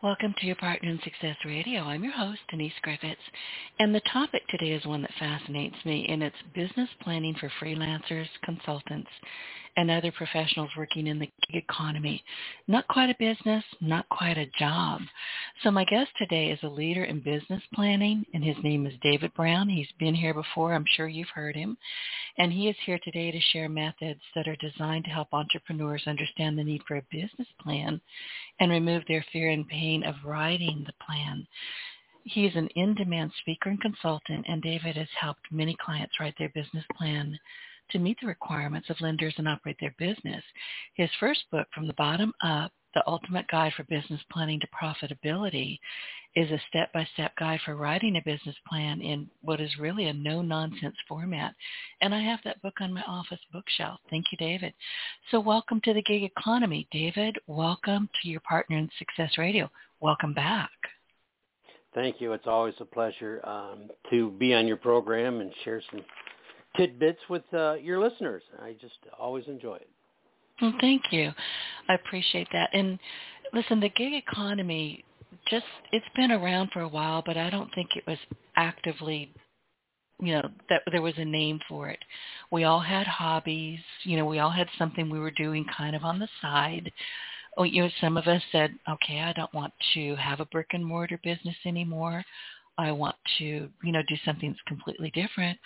Welcome to Your Partner in Success Radio. I'm your host, Denise Griffiths, and the topic today is one that fascinates me, and it's business planning for freelancers, consultants, and other professionals working in the gig economy. Not quite a business, not quite a job. So my guest today is a leader in business planning, and his name is David Brown. He's been here before. I'm sure you've heard him. And he is here today to share methods that are designed to help entrepreneurs understand the need for a business plan and remove their fear and pain of writing the plan. He's an in-demand speaker and consultant, and David has helped many clients write their business plan to meet the requirements of lenders and operate their business. His first book, From the Bottom Up: The Ultimate Guide for Business Planning to Profitability, is a step-by-step guide for writing a business plan in what is really a no-nonsense format. And I have that book on my office bookshelf. Thank you, David. So welcome to the gig economy. David, welcome to Your Partner in Success Radio. Welcome back. Thank you. It's always a pleasure to be on your program and share some tidbits with your listeners. I just always enjoy it. Well, thank you. I appreciate that. And listen, the gig economy, just it's been around for a while, but I don't think it was actively, that there was a name for it. We all had hobbies. We all had something we were doing kind of on the side. Some of us said, okay, I don't want to have a brick and mortar business anymore. I want to, do something that's completely different.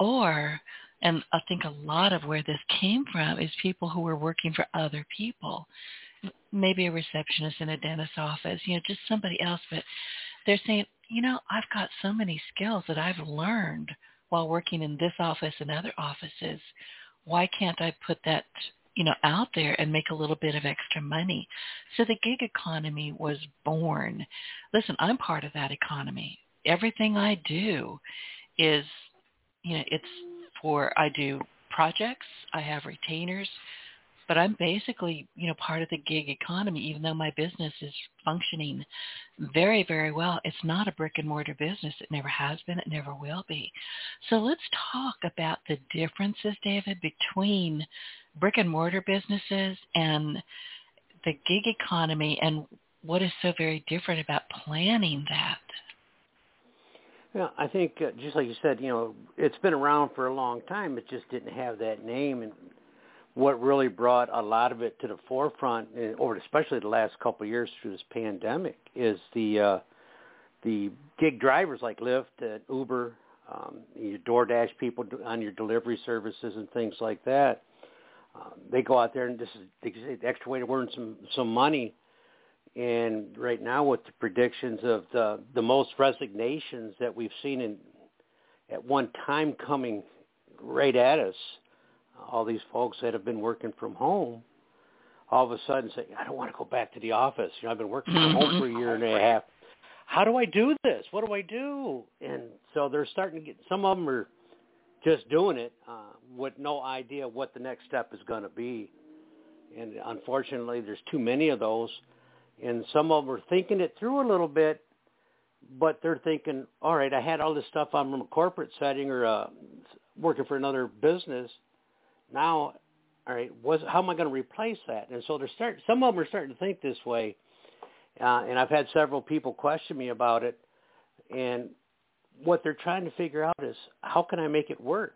Or, and I think a lot of where this came from is people who were working for other people, maybe a receptionist in a dentist's office, just somebody else. But they're saying, I've got so many skills that I've learned while working in this office and other offices. Why can't I put that, out there and make a little bit of extra money? So the gig economy was born. Listen, I'm part of that economy. Everything I do is, I do projects, I have retainers, but I'm basically, part of the gig economy, even though my business is functioning very, very well. It's not a brick and mortar business. It never has been. It never will be. So let's talk about the differences, David, between brick and mortar businesses and the gig economy and what is so very different about planning that. Yeah, I think just like you said, it's been around for a long time. It just didn't have that name, and what really brought a lot of it to the forefront, or especially the last couple of years through this pandemic, is the gig drivers like Lyft, Uber, your DoorDash people on your delivery services and things like that. They go out there, and this is the extra way to earn some money. And right now, with the predictions of the most resignations that we've seen at one time coming right at us, all these folks that have been working from home all of a sudden say, I don't want to go back to the office. I've been working from home for a year and a half. How do I do this? What do I do? And so they're starting to get – some of them are just doing it with no idea what the next step is going to be. And unfortunately, there's too many of those. And some of them are thinking it through a little bit, but they're thinking, all right, I had all this stuff on from a corporate setting or working for another business. Now, all right, how am I going to replace that? And so some of them are starting to think this way, and I've had several people question me about it. And what they're trying to figure out is, how can I make it work?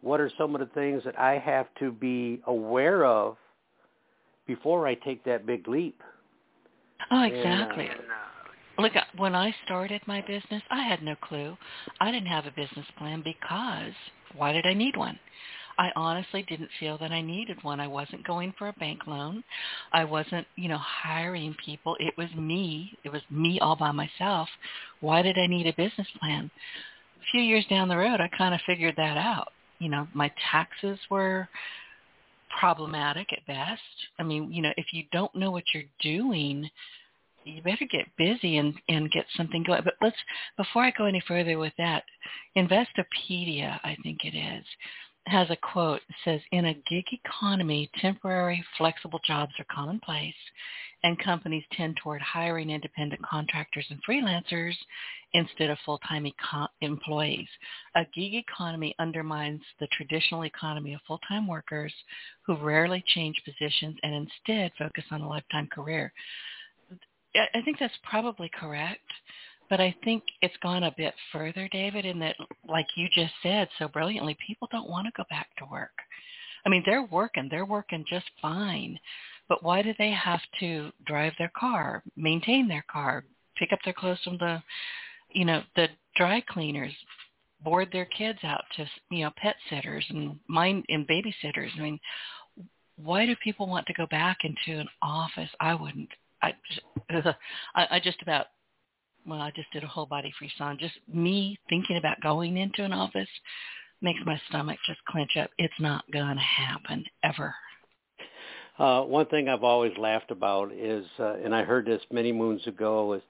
What are some of the things that I have to be aware of before I take that big leap? Oh, exactly. Look, when I started my business, I had no clue. I didn't have a business plan because why did I need one? I honestly didn't feel that I needed one. I wasn't going for a bank loan. I wasn't, hiring people. It was me. It was me all by myself. Why did I need a business plan? A few years down the road, I kind of figured that out. My taxes were problematic at best. I mean, if you don't know what you're doing, you better get busy and get something going. But let's, before I go any further with that, Investopedia, I think it is, has a quote that says, in a gig economy, temporary, flexible jobs are commonplace, and companies tend toward hiring independent contractors and freelancers instead of full-time employees. A gig economy undermines the traditional economy of full-time workers who rarely change positions and instead focus on a lifetime career. I think that's probably correct, but I think it's gone a bit further, David, in that, like you just said so brilliantly, people don't want to go back to work. I mean, they're working just fine, but why do they have to drive their car, maintain their car, pick up their clothes from the dry cleaners, board their kids out to, pet sitters and babysitters? I mean, why do people want to go back into an office? I wouldn't. I just did a whole body frisson. Just me thinking about going into an office makes my stomach just clench up. It's not going to happen ever. One thing I've always laughed about is, and I heard this many moons ago, is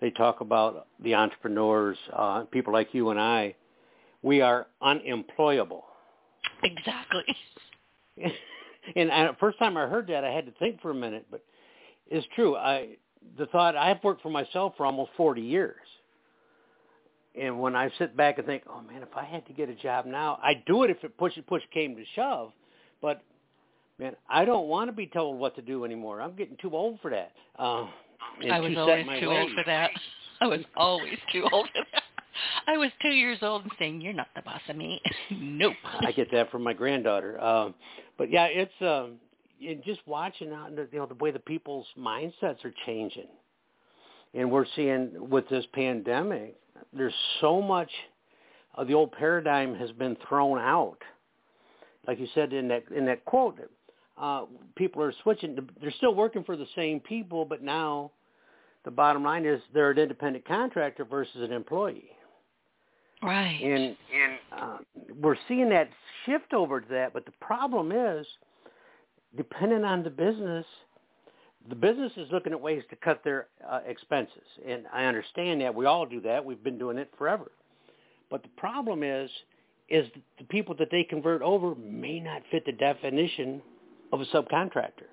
they talk about the entrepreneurs, people like you and I, we are unemployable. Exactly. And the first time I heard that, I had to think for a minute, but it's true. The thought, I've worked for myself for almost 40 years. And when I sit back and think, oh, man, if I had to get a job now, I'd do it if it push came to shove. But, man, I don't want to be told what to do anymore. I'm getting too old for that. I was always too old for that. I was 2 years old and saying, you're not the boss of me. Nope. I get that from my granddaughter. But, yeah, it's and just watching out, the way the people's mindsets are changing. And we're seeing with this pandemic, there's so much of the old paradigm has been thrown out. Like you said in that quote, people are switching. They're still working for the same people, but now the bottom line is they're an independent contractor versus an employee. Right. And we're seeing that shift over to that, but the problem is, depending on the business is looking at ways to cut their expenses. And I understand that. We all do that. We've been doing it forever. But the problem is the people that they convert over may not fit the definition of a subcontractor.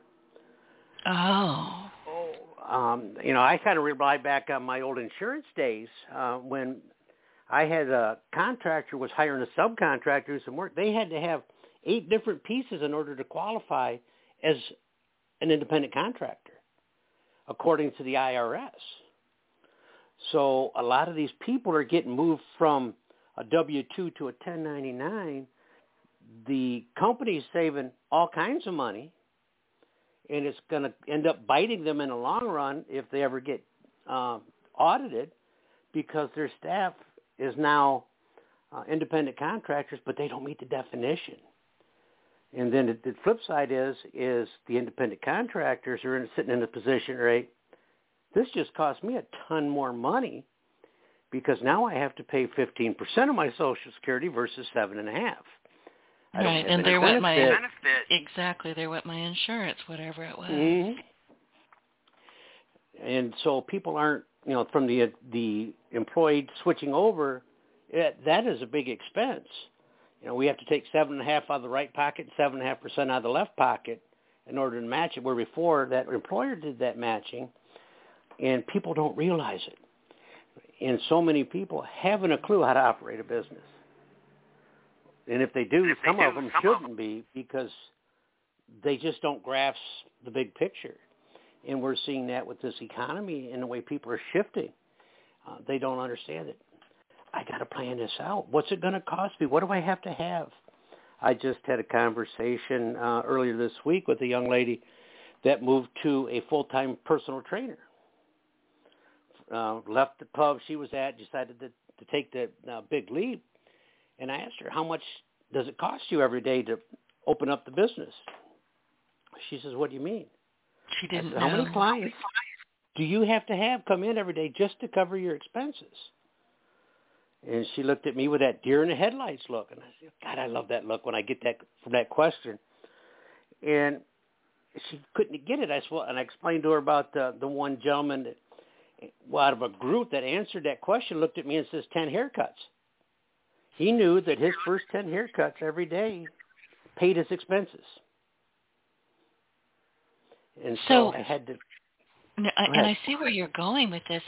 Oh. I kind of rely back on my old insurance days when I had a contractor was hiring a subcontractor to do some work. They had to have 8 different pieces in order to qualify as an independent contractor, according to the IRS. So a lot of these people are getting moved from a W-2 to a 1099. The company's saving all kinds of money, and it's going to end up biting them in the long run if they ever get audited, because their staff is now independent contractors, but they don't meet the definition. And then the flip side is the independent contractors are sitting in a position, right? This just cost me a ton more money because now I have to pay 15% of my Social Security versus 7.5%. Right, and there went my benefit. Exactly, there went my insurance, whatever it was. Mm-hmm. And so people aren't, from the employee switching over, that is a big expense. We have to take 7.5% out of the right pocket, 7.5% out of the left pocket in order to match it, where before that employer did that matching, and people don't realize it. And so many people haven't a clue how to operate a business. And if they do, some of them shouldn't be because they just don't grasp the big picture. And we're seeing that with this economy and the way people are shifting. They don't understand it. I got to plan this out. What's it going to cost me? What do I have to have? I just had a conversation earlier this week with a young lady that moved to a full-time personal trainer. Left the pub she was at, decided to take the big leap, and I asked her, how much does it cost you every day to open up the business? She says, what do you mean? She didn't know. How many clients do you have to have come in every day just to cover your expenses? And she looked at me with that deer in the headlights look. And I said, God, I love that look when I get that from that question. And she couldn't get it. I explained to her about the one gentleman that out of a group that answered that question looked at me and says 10 haircuts. He knew that his first 10 haircuts every day paid his expenses. And so I had to... And I see where you're going with this,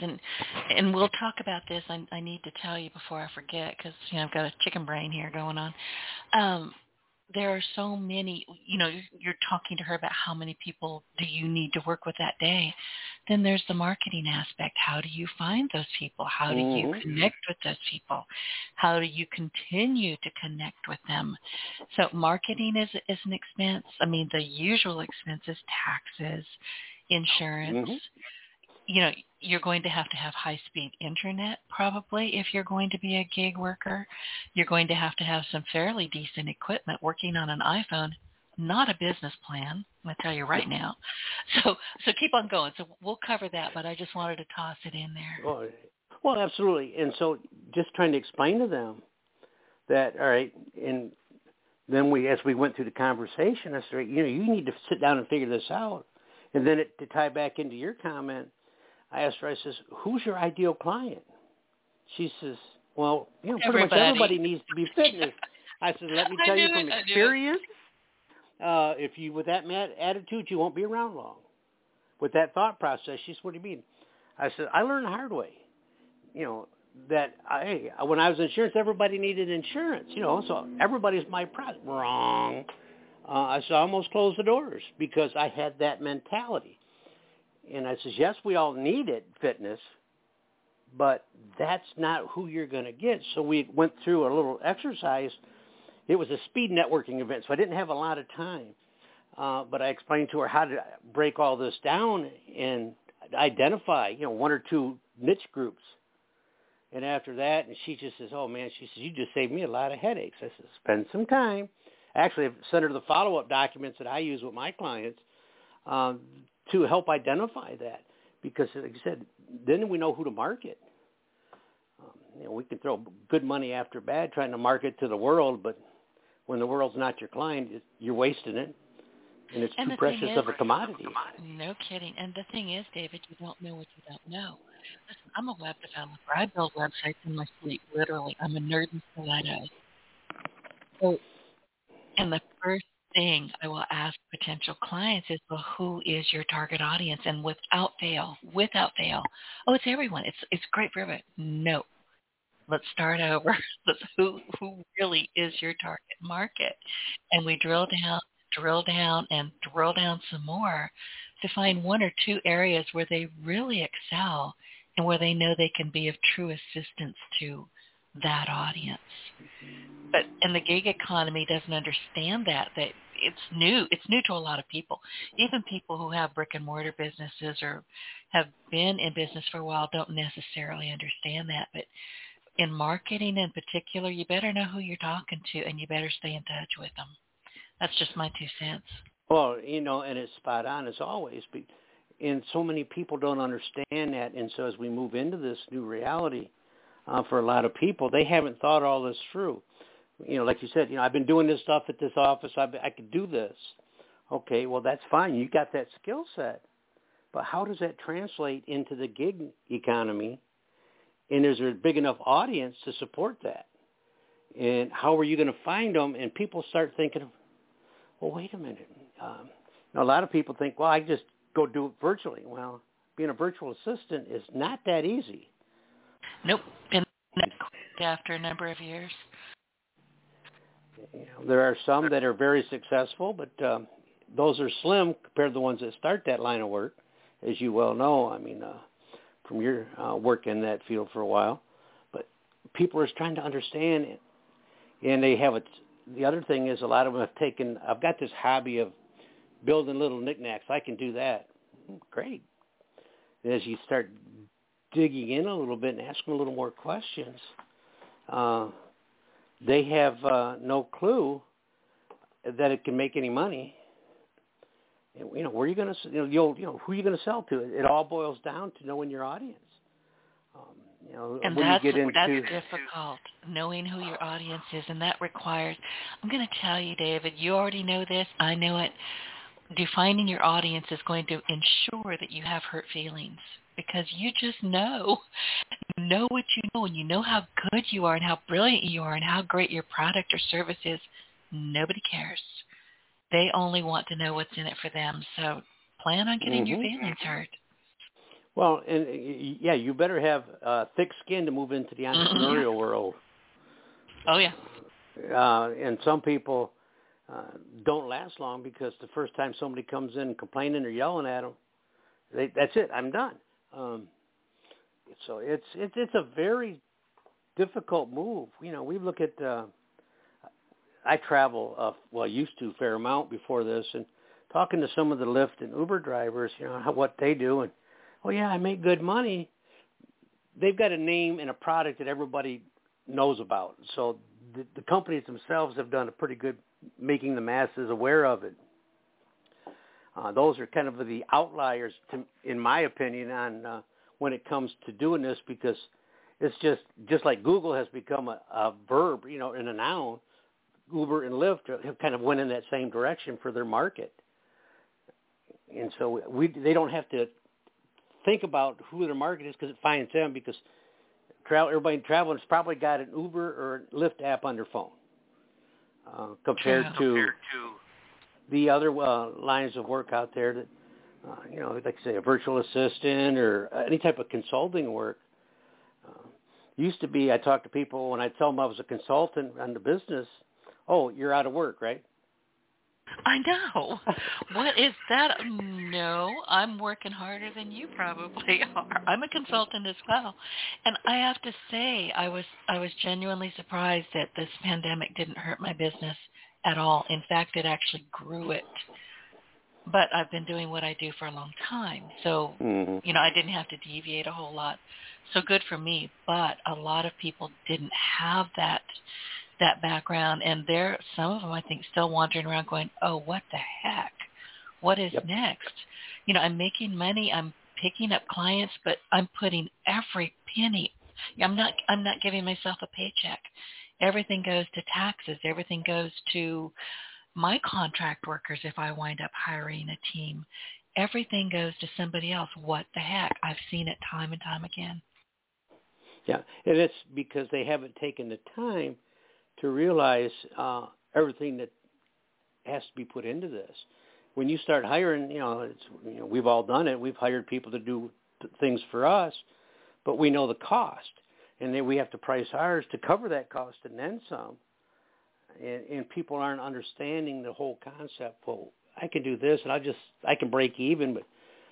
and we'll talk about this. I need to tell you before I forget, because you know, I've got a chicken brain here going on. There are so many, you know, you're talking to her about how many people do you need to work with that day. Then there's the marketing aspect. How do you find those people? How do you connect with those people? How do you continue to connect with them? So marketing is an expense. I mean, the usual expenses, taxes, insurance, you know, you're going to have high-speed internet probably if you're going to be a gig worker. You're going to have some fairly decent equipment. Working on an iPhone, not a business plan, I'm going to tell you right now. So keep on going. So we'll cover that, but I just wanted to toss it in there. Well, absolutely. And so just trying to explain to them that, all right, and then we, as we went through the conversation, I said, you know, you need to sit down and figure this out. And then to tie back into your comment, I asked her, I says, who's your ideal client? She says, well, you know, pretty much everybody needs to be fitness. I said, let me tell you from experience, if you, with that attitude, you won't be around long. With that thought process, she says, what do you mean? I said, I learned the hard way, you know, that when I was in insurance, everybody needed insurance, you know, so everybody's my product. Wrong. I almost closed the doors because I had that mentality. And I says, yes, we all needed fitness, but that's not who you're going to get. So we went through a little exercise. It was a speed networking event, so I didn't have a lot of time. But I explained to her how to break all this down and identify, you know, one or two niche groups. And after that, and she just says, oh, man, she says, you just saved me a lot of headaches. I said, spend some time. Actually, I've sent her the follow-up documents that I use with my clients to help identify that because, like I said, then we know who to market. You know, we can throw good money after bad trying to market to the world, but when the world's not your client, you're wasting it, and it's too precious of a commodity. No kidding. And the thing is, David, you don't know what you don't know. Listen, I'm a web developer. I build websites in my sleep, literally. I'm a nerd until I know. And the first thing I will ask potential clients is, well, who is your target audience? And without fail, oh, it's everyone. It's great for everyone. No. Let's start over. Who really is your target market? And we drill down some more to find one or two areas where they really excel and where they know they can be of true assistance to that audience. And the gig economy doesn't understand that it's new. It's new to a lot of people. Even people who have brick and mortar businesses or have been in business for a while don't necessarily understand that. But in marketing in particular, you better know who you're talking to and you better stay in touch with them. That's just my 2 cents. Well, you know, and it's spot on as always. And so many people don't understand that. And so as we move into this new reality, for a lot of people, they haven't thought all this through. You know, like you said, you know, I've been doing this stuff at this office. I could do this. Okay, well, that's fine. You got that skill set. But how does that translate into the gig economy? And is there a big enough audience to support that? And how are you going to find them? And people start thinking, well, wait a minute. You know, a lot of people think, well, I just go do it virtually. Well, being a virtual assistant is not that easy. Nope. And after a number of years, you know, there are some that are very successful, but those are slim compared to the ones that start that line of work, as you well know. I mean, from your work in that field for a while, but people are trying to understand it, and they have it. The other thing is, a lot of them have taken. I've got this hobby of building little knickknacks. I can do that. Great. And as you start digging in a little bit and asking a little more questions, they have no clue that it can make any money. And, you know, where are you going to, you know, who are you going to sell to? It all boils down to knowing your audience. You know, and that's difficult, knowing who your audience is, and that requires. I'm going to tell you, David. You already know this. I know it. Defining your audience is going to ensure that you have hurt feelings. because you just know. You know what you know, and you know how good you are and how brilliant you are and how great your product or service is. Nobody cares. They only want to know what's in it for them. So plan on getting your feelings hurt. Well, and yeah, you better have thick skin to move into the entrepreneurial world. Oh, yeah. And some people don't last long because the first time somebody comes in complaining or yelling at them, that's it. I'm done. So it's a very difficult move. You know, we look at I travel, used to a fair amount before this, and talking to some of the Lyft and Uber drivers, you know, what they do, and, oh, yeah, I make good money. They've got a name and a product that everybody knows about. So the companies themselves have done a pretty good making the masses aware of it. Those are kind of the outliers, in my opinion, on when it comes to doing this, because it's just like Google has become a verb, you know, and a noun. Uber and Lyft have kind of went in that same direction for their market. And so they don't have to think about who their market is, because it finds them, because everybody traveling has probably got an Uber or Lyft app on their phone compared to the other lines of work out there that, you know, like say a virtual assistant or any type of consulting work. Used to be I talked to people when I tell them I was a consultant on the business, oh, you're out of work, right? I know. What is that? No, I'm working harder than you probably are. I'm a consultant as well. And I have to say, I was genuinely surprised that this pandemic didn't hurt my business at all. In fact, it actually grew it. But I've been doing what I do for a long time. So, you know, I didn't have to deviate a whole lot. So good for me. But a lot of people didn't have that background, and some of them I think still wandering around going, oh, what the heck? What is next? You know, I'm making money, I'm picking up clients, but I'm putting every penny. I'm not giving myself a paycheck. Everything goes to taxes, everything goes to my contract workers if I wind up hiring a team. Everything goes to somebody else. What the heck? I've seen it time and time again. Yeah, and it's because they haven't taken the time to realize everything that has to be put into this. When you start hiring, we've all done it. We've hired people to do things for us, but we know the cost, and then we have to price ours to cover that cost and then some. And people aren't understanding the whole concept. Well, I can do this, and I can break even, but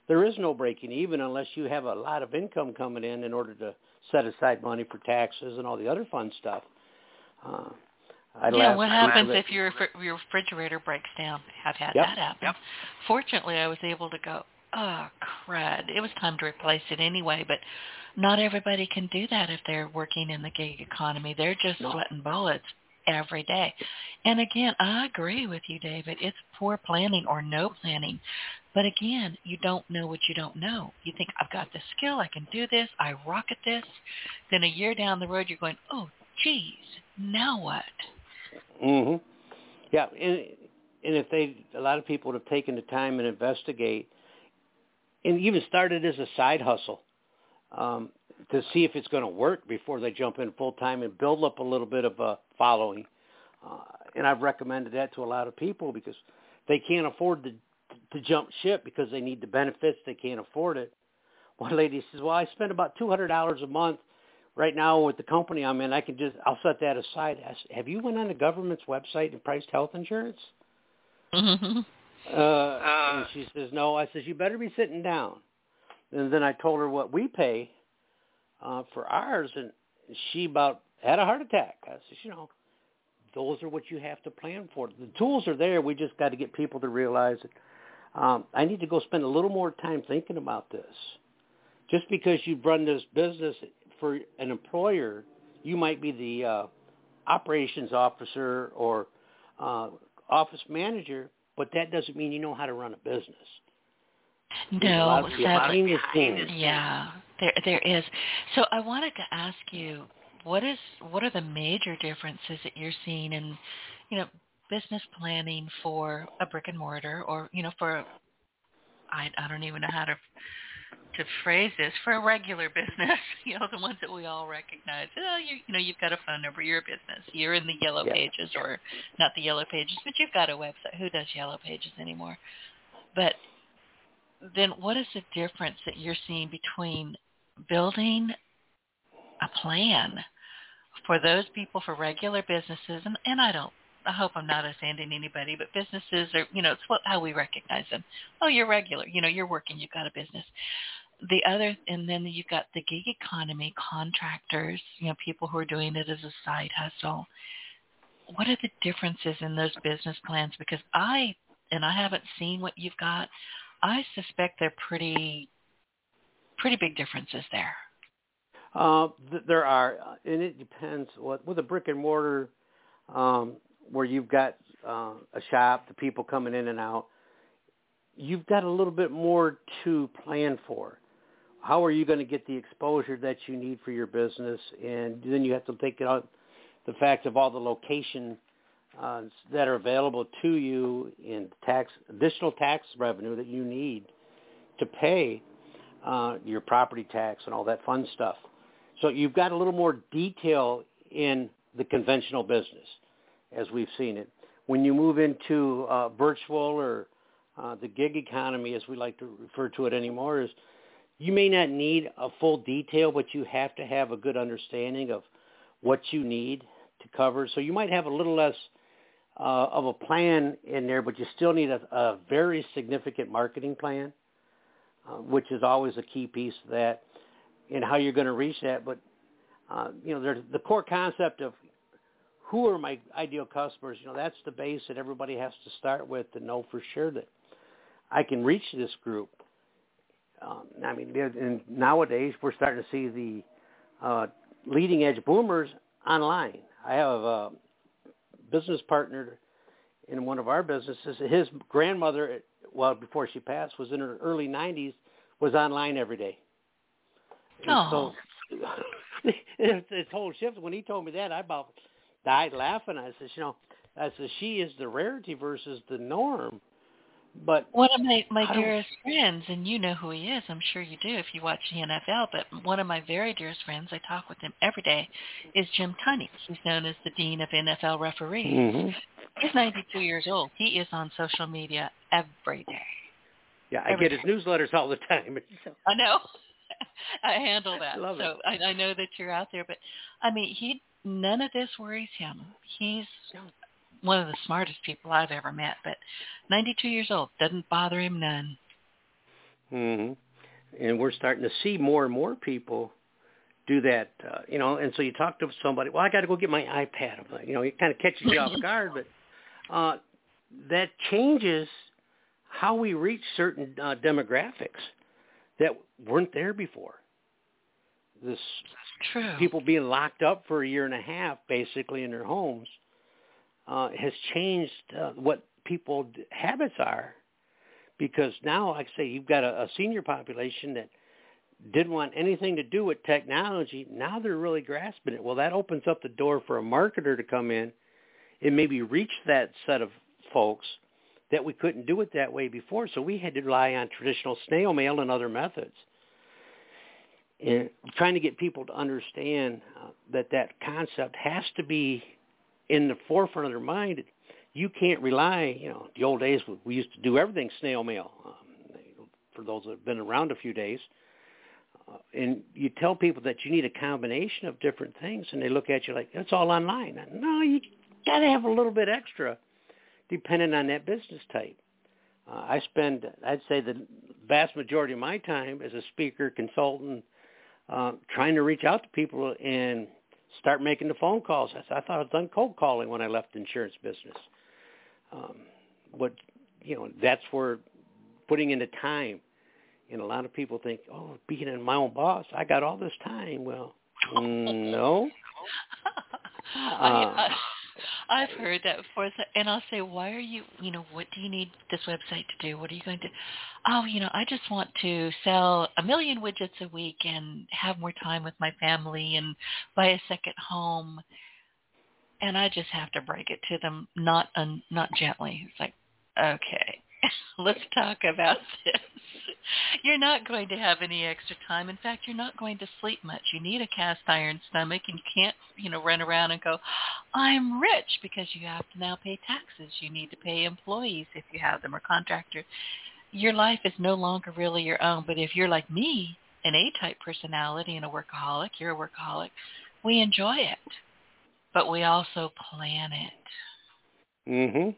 there is no breaking even unless you have a lot of income coming in order to set aside money for taxes and all the other fun stuff. What happens if your refrigerator breaks down? I've had that happen. Yep. Fortunately, I was able to go, oh, crud. It was time to replace it anyway, but not everybody can do that if they're working in the gig economy. They're just sweating bullets every day. And again, I agree with you, David. It's poor planning or no planning. But again, you don't know what you don't know. You think, I've got the skill. I can do this. I rock at this. Then a year down the road, you're going, oh, geez, now what? Yeah, and a lot of people would have taken the time and investigate, and even started as a side hustle to see if it's going to work before they jump in full time and build up a little bit of a following. And I've recommended that to a lot of people because they can't afford to jump ship because they need the benefits. They can't afford it. One lady says, "Well, I spend about $200 a month." Right now with the company I'm in, I'll set that aside. I said, have you went on the government's website and priced health insurance? And she says, no. I says, you better be sitting down. And then I told her what we pay for ours, and she about had a heart attack. I says, those are what you have to plan for. The tools are there. We just got to get people to realize that I need to go spend a little more time thinking about this. Just because you run this business for an employer, you might be the operations officer or office manager, but that doesn't mean you know how to run a business. No, sadly. Yeah, there is. So I wanted to ask you, what are the major differences that you're seeing in, business planning for a brick and mortar, or for I don't even know how to to phrase this for a regular business, you know, the ones that we all recognize. Oh, you know, you've got a phone number, you're a business. You're in the yellow pages, or not the yellow pages, but you've got a website. Who does yellow pages anymore? But then what is the difference that you're seeing between building a plan for those people, for regular businesses, and I hope I'm not offending anybody, but businesses are, you know, it's how we recognize them. Oh, you're regular. You know, you're working. You've got a business. The other, and then you've got the gig economy, contractors, you know, people who are doing it as a side hustle. What are the differences in those business plans? Because I haven't seen what you've got. I suspect they're pretty big differences there. There are, and it depends. With a brick and mortar, where you've got a shop, the people coming in and out, you've got a little bit more to plan for. How are you going to get the exposure that you need for your business? And then you have to take out the fact of all the location that are available to you in additional tax revenue that you need to pay your property tax and all that fun stuff. So you've got a little more detail in the conventional business, as we've seen it. When you move into virtual or the gig economy, as we like to refer to it anymore, is you may not need a full detail, but you have to have a good understanding of what you need to cover. So you might have a little less of a plan in there, but you still need a very significant marketing plan, which is always a key piece of that, and how you're going to reach that. But, you know, there's the core concept of who are my ideal customers. You know, that's the base that everybody has to start with, to know for sure that I can reach this group. I mean, and nowadays we're starting to see the leading edge boomers online. I have a business partner in one of our businesses. His grandmother, well, before she passed, was in her early 90s, was online every day. Oh. So this whole shift, when he told me that, I about died laughing. I said, you know, she is the rarity versus the norm. But one of my dearest friends, and you know who he is, I'm sure you do if you watch the NFL, but one of my very dearest friends, I talk with him every day, is Jim Tunney. He's known as the Dean of NFL Referees. Mm-hmm. He's 92 years old. He is on social media every day. Yeah, I get his newsletters all the time. I know. I handle that. So I know that you're out there, but I mean, none of this worries him. He's one of the smartest people I've ever met, but 92 years old, doesn't bother him none. Mm-hmm. And we're starting to see more and more people do that, you know, and so you talk to somebody, well, I got to go get my iPad. I'm like, you know, it kind of catches you off guard, but that changes how we reach certain demographics that weren't there before. This true. People being locked up for a year and a half, basically, in their homes, has changed what people's habits are. Because now, like I say, you've got a senior population that didn't want anything to do with technology. Now they're really grasping it. Well, that opens up the door for a marketer to come in and maybe reach that set of folks that we couldn't do it that way before. So we had to rely on traditional snail mail and other methods. And trying to get people to understand that concept has to be in the forefront of their mind. You can't rely, you know, the old days we used to do everything snail mail, for those that have been around a few days. And you tell people that you need a combination of different things, and they look at you like, it's all online. No, you got to have a little bit extra depending on that business type. I'd say the vast majority of my time as a speaker, consultant, trying to reach out to people and start making the phone calls. I thought I'd done cold calling when I left the insurance business. But, you know, that's where putting in the time. And a lot of people think, oh, being in my own boss, I got all this time. Well, no. I've heard that before. And I'll say, why are you know, what do you need this website to do? What are you going to do? Oh, you know, I just want to sell 1 million widgets a week and have more time with my family and buy a second home. And I just have to break it to them, not gently. It's like, okay, let's talk about this. You're not going to have any extra time. In fact, you're not going to sleep much. You need a cast iron stomach, and you can't, run around and go, I'm rich, because you have to now pay taxes. You need to pay employees if you have them, or contractors. Your life is no longer really your own. But if you're like me, an A-type personality and a workaholic, you're a workaholic, we enjoy it, but we also plan it.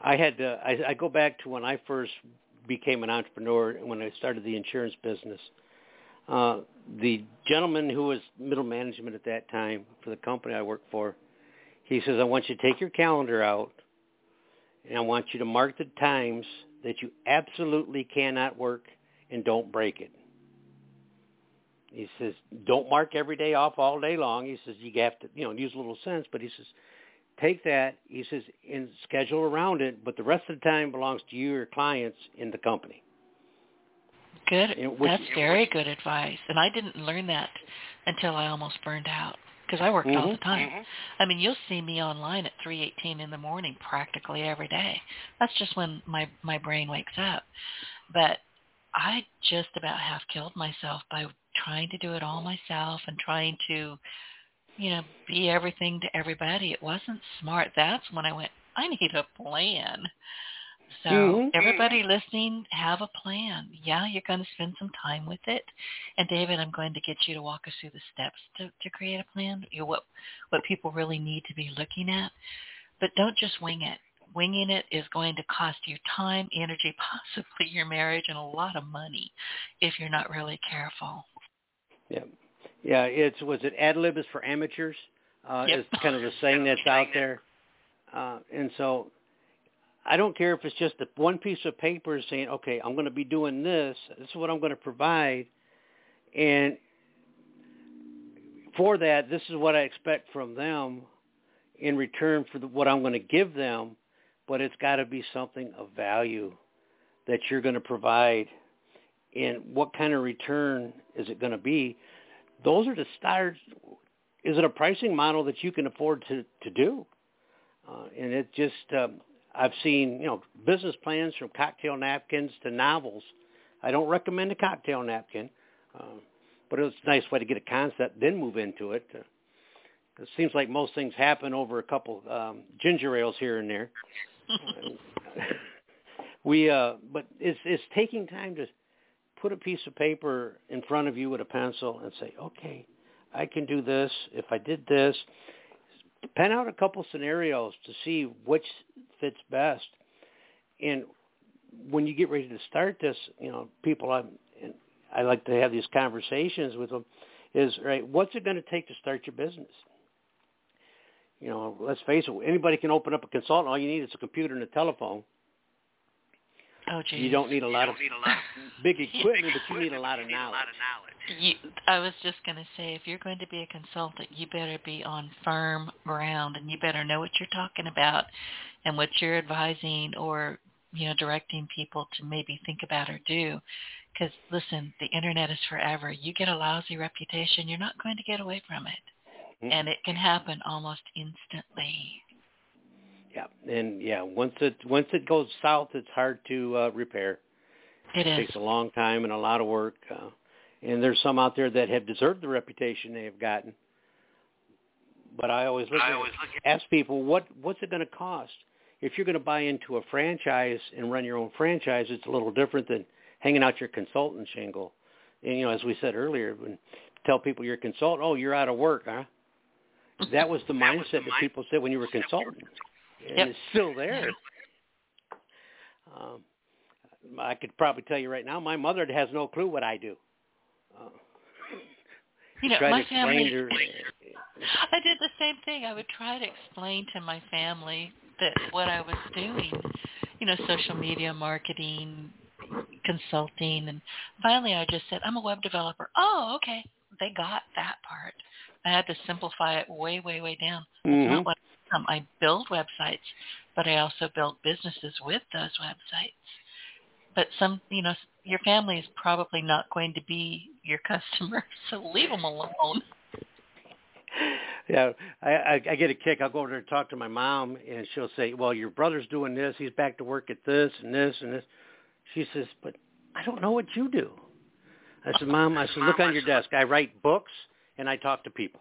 I had to, I go back to when I first became an entrepreneur, when I started the insurance business. The gentleman who was middle management at that time for the company I worked for, he says, I want you to take your calendar out, and I want you to mark the times that you absolutely cannot work and don't break it. He says, don't mark every day off all day long. He says, you have to, use a little sense, but he says, take that, he says, and schedule around it, but the rest of the time belongs to you, your clients, and the company. Good. That's very good advice. And I didn't learn that until I almost burned out, because I worked all the time. I mean, you'll see me online at 3:18 in the morning practically every day. That's just when my brain wakes up. But I just about half killed myself by trying to do it all myself and trying to, be everything to everybody. It wasn't smart. That's when I went, I need a plan. So everybody listening, have a plan. Yeah, you're going to spend some time with it. And David, I'm going to get you to walk us through the steps to create a plan, what people really need to be looking at. But don't just wing it. Winging it is going to cost you time, energy, possibly your marriage, and a lot of money if you're not really careful. Yeah. Was it ad lib is for amateurs? Is kind of a saying that's out there. And so I don't care if it's just one piece of paper saying, okay, I'm going to be doing this. This is what I'm going to provide. And for that, this is what I expect from them in return for what I'm going to give them. But it's got to be something of value that you're going to provide. And what kind of return is it going to be? Those are the starts. Is it a pricing model that you can afford to do? And it just, I've seen, business plans from cocktail napkins to novels. I don't recommend a cocktail napkin, but it's a nice way to get a concept, then move into it. It seems like most things happen over a couple ginger ales here and there. But it's taking time to put a piece of paper in front of you with a pencil and say, okay, I can do this. If I did this, pen out a couple scenarios to see which fits best. And when you get ready to start this, people, I like to have these conversations with them is, right, what's it going to take to start your business? Let's face it, anybody can open up a consultant. All you need is a computer and a telephone. Oh, geez. You don't need a lot of big equipment, but you need a lot of knowledge. I was just going to say, if you're going to be a consultant, you better be on firm ground, and you better know what you're talking about and what you're advising or, directing people to maybe think about or do. Because, listen, the Internet is forever. You get a lousy reputation, you're not going to get away from it, and it can happen almost instantly. Yeah, once it goes south, it's hard to repair. It takes a long time and a lot of work. And there's some out there that have deserved the reputation they have gotten. But I always ask people, what's it going to cost? If you're going to buy into a franchise and run your own franchise, it's a little different than hanging out your consultant shingle. And, as we said earlier, when you tell people you're a consultant, oh, you're out of work, huh? That was the mindset that people said when you were a consultant. And it's still there. I could probably tell you right now, my mother has no clue what I do. My family, I did the same thing. I would try to explain to my family that what I was doing, social media marketing, consulting, and finally I just said, I'm a web developer. Oh, okay. They got that part. I had to simplify it way, way, way down. That's not what I build websites, but I also build businesses with those websites. But some, your family is probably not going to be your customer, so leave them alone. Yeah, I get a kick. I'll go over there and talk to my mom, and she'll say, well, your brother's doing this. He's back to work at this and this and this. She says, but I don't know what you do. I said, Mom, I said, look on your desk. I write books and I talk to people.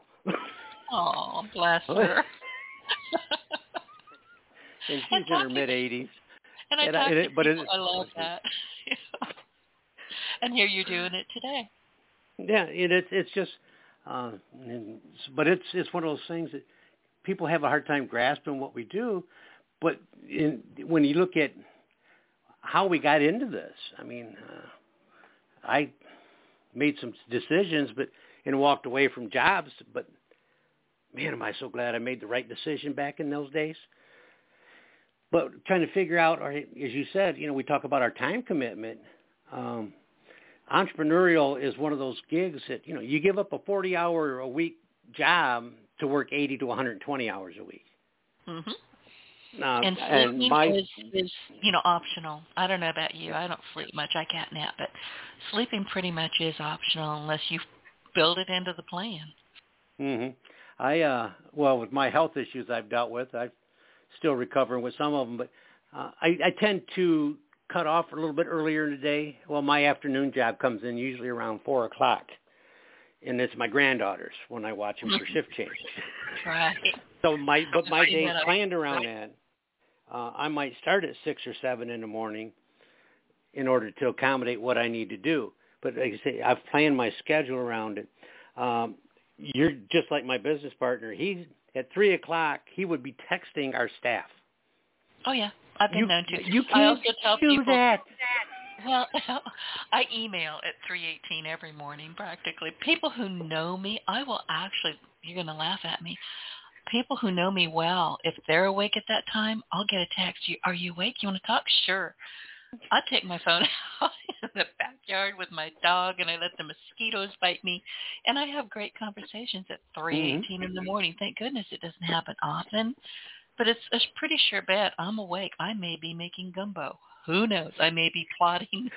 Oh, bless her. And she's in her mid-80s. And I talk to people. I love that. And here you're doing it today. Yeah, it's just, but it's one of those things that people have a hard time grasping what we do. But when you look at how we got into this, I mean, I made some decisions, and walked away from jobs. But man, am I so glad I made the right decision back in those days. But trying to figure out, as you said, we talk about our time commitment. Entrepreneurial is one of those gigs that, you give up a 40-hour a week job to work 80 to 120 hours a week. Mm-hmm. And sleeping is optional. I don't know about you. I don't sleep much. I cat nap, but sleeping pretty much is optional unless you build it into the plan. Mm-hmm. Well, with my health issues I've dealt with, I'm still recovering with some of them, but I tend to cut off a little bit earlier in the day. Well, my afternoon job comes in usually around 4 o'clock, and it's my granddaughters when I watch them for shift change. Right. But my day's planned around that. I might start at 6 or 7 in the morning in order to accommodate what I need to do. But like I say, I've planned my schedule around it. You're just like my business partner. At 3 o'clock, he would be texting our staff. Oh yeah, I've been known to. You can't I also tell do people that. Well, I email at 3:18 every morning practically. People who know me, I will actually. You're going to laugh at me. People who know me well, if they're awake at that time, I'll get a text. Are you awake? You want to talk? Sure. I take my phone out in the backyard with my dog, and I let the mosquitoes bite me. And I have great conversations at 3:18 in the morning. Thank goodness it doesn't happen often. But it's a pretty sure bet I'm awake. I may be making gumbo. Who knows? I may be plotting,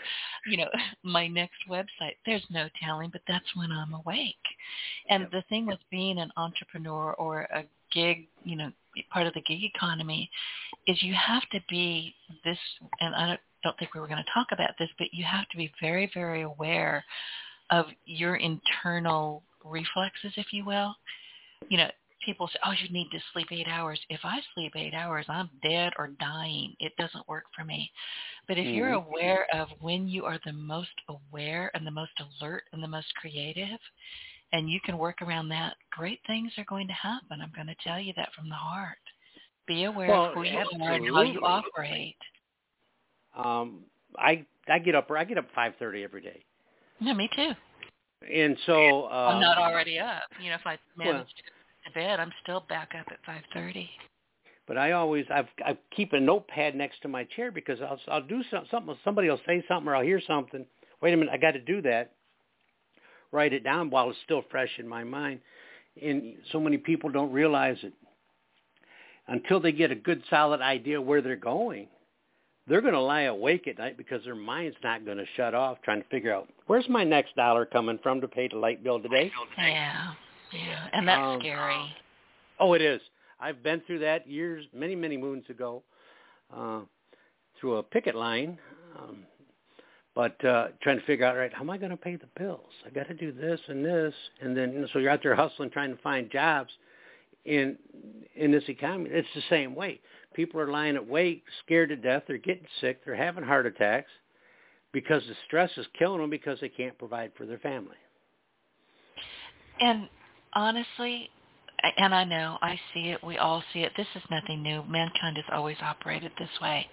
my next website. There's no telling, but that's when I'm awake. And the thing with being an entrepreneur or a gig, part of the gig economy is you have to be this, and I don't think we were going to talk about this, but you have to be very, very aware of your internal reflexes, if you will. People say, oh, you need to sleep 8 hours. If I sleep 8 hours, I'm dead or dying. It doesn't work for me. But if you're aware of when you are the most aware and the most alert and the most creative, and you can work around that, great things are going to happen. I'm going to tell you that from the heart. Be aware of who you are and how you operate. I get up 5:30 every day. Yeah, me too. And so I'm not already up. If I manage to to bed, I'm still back up at 5:30. But I keep a notepad next to my chair because I'll do something. Somebody will say something, or I'll hear something. Wait a minute, I got to do that. Write it down while it's still fresh in my mind. And so many people don't realize it until they get a good solid idea where they're going. They're going to lie awake at night because their mind's not going to shut off trying to figure out where's my next dollar coming from to pay the light bill today. Yeah. Yeah, and that's scary. Oh, it is. I've been through that years, many, many moons ago, through a picket line, but trying to figure out, right, how am I going to pay the bills? I got to do this, and then so you're out there hustling, trying to find jobs in this economy. It's the same way. People are lying awake, scared to death. They're getting sick. They're having heart attacks because the stress is killing them because they can't provide for their family. And honestly, and I know, I see it, we all see it, this is nothing new. Mankind has always operated this way.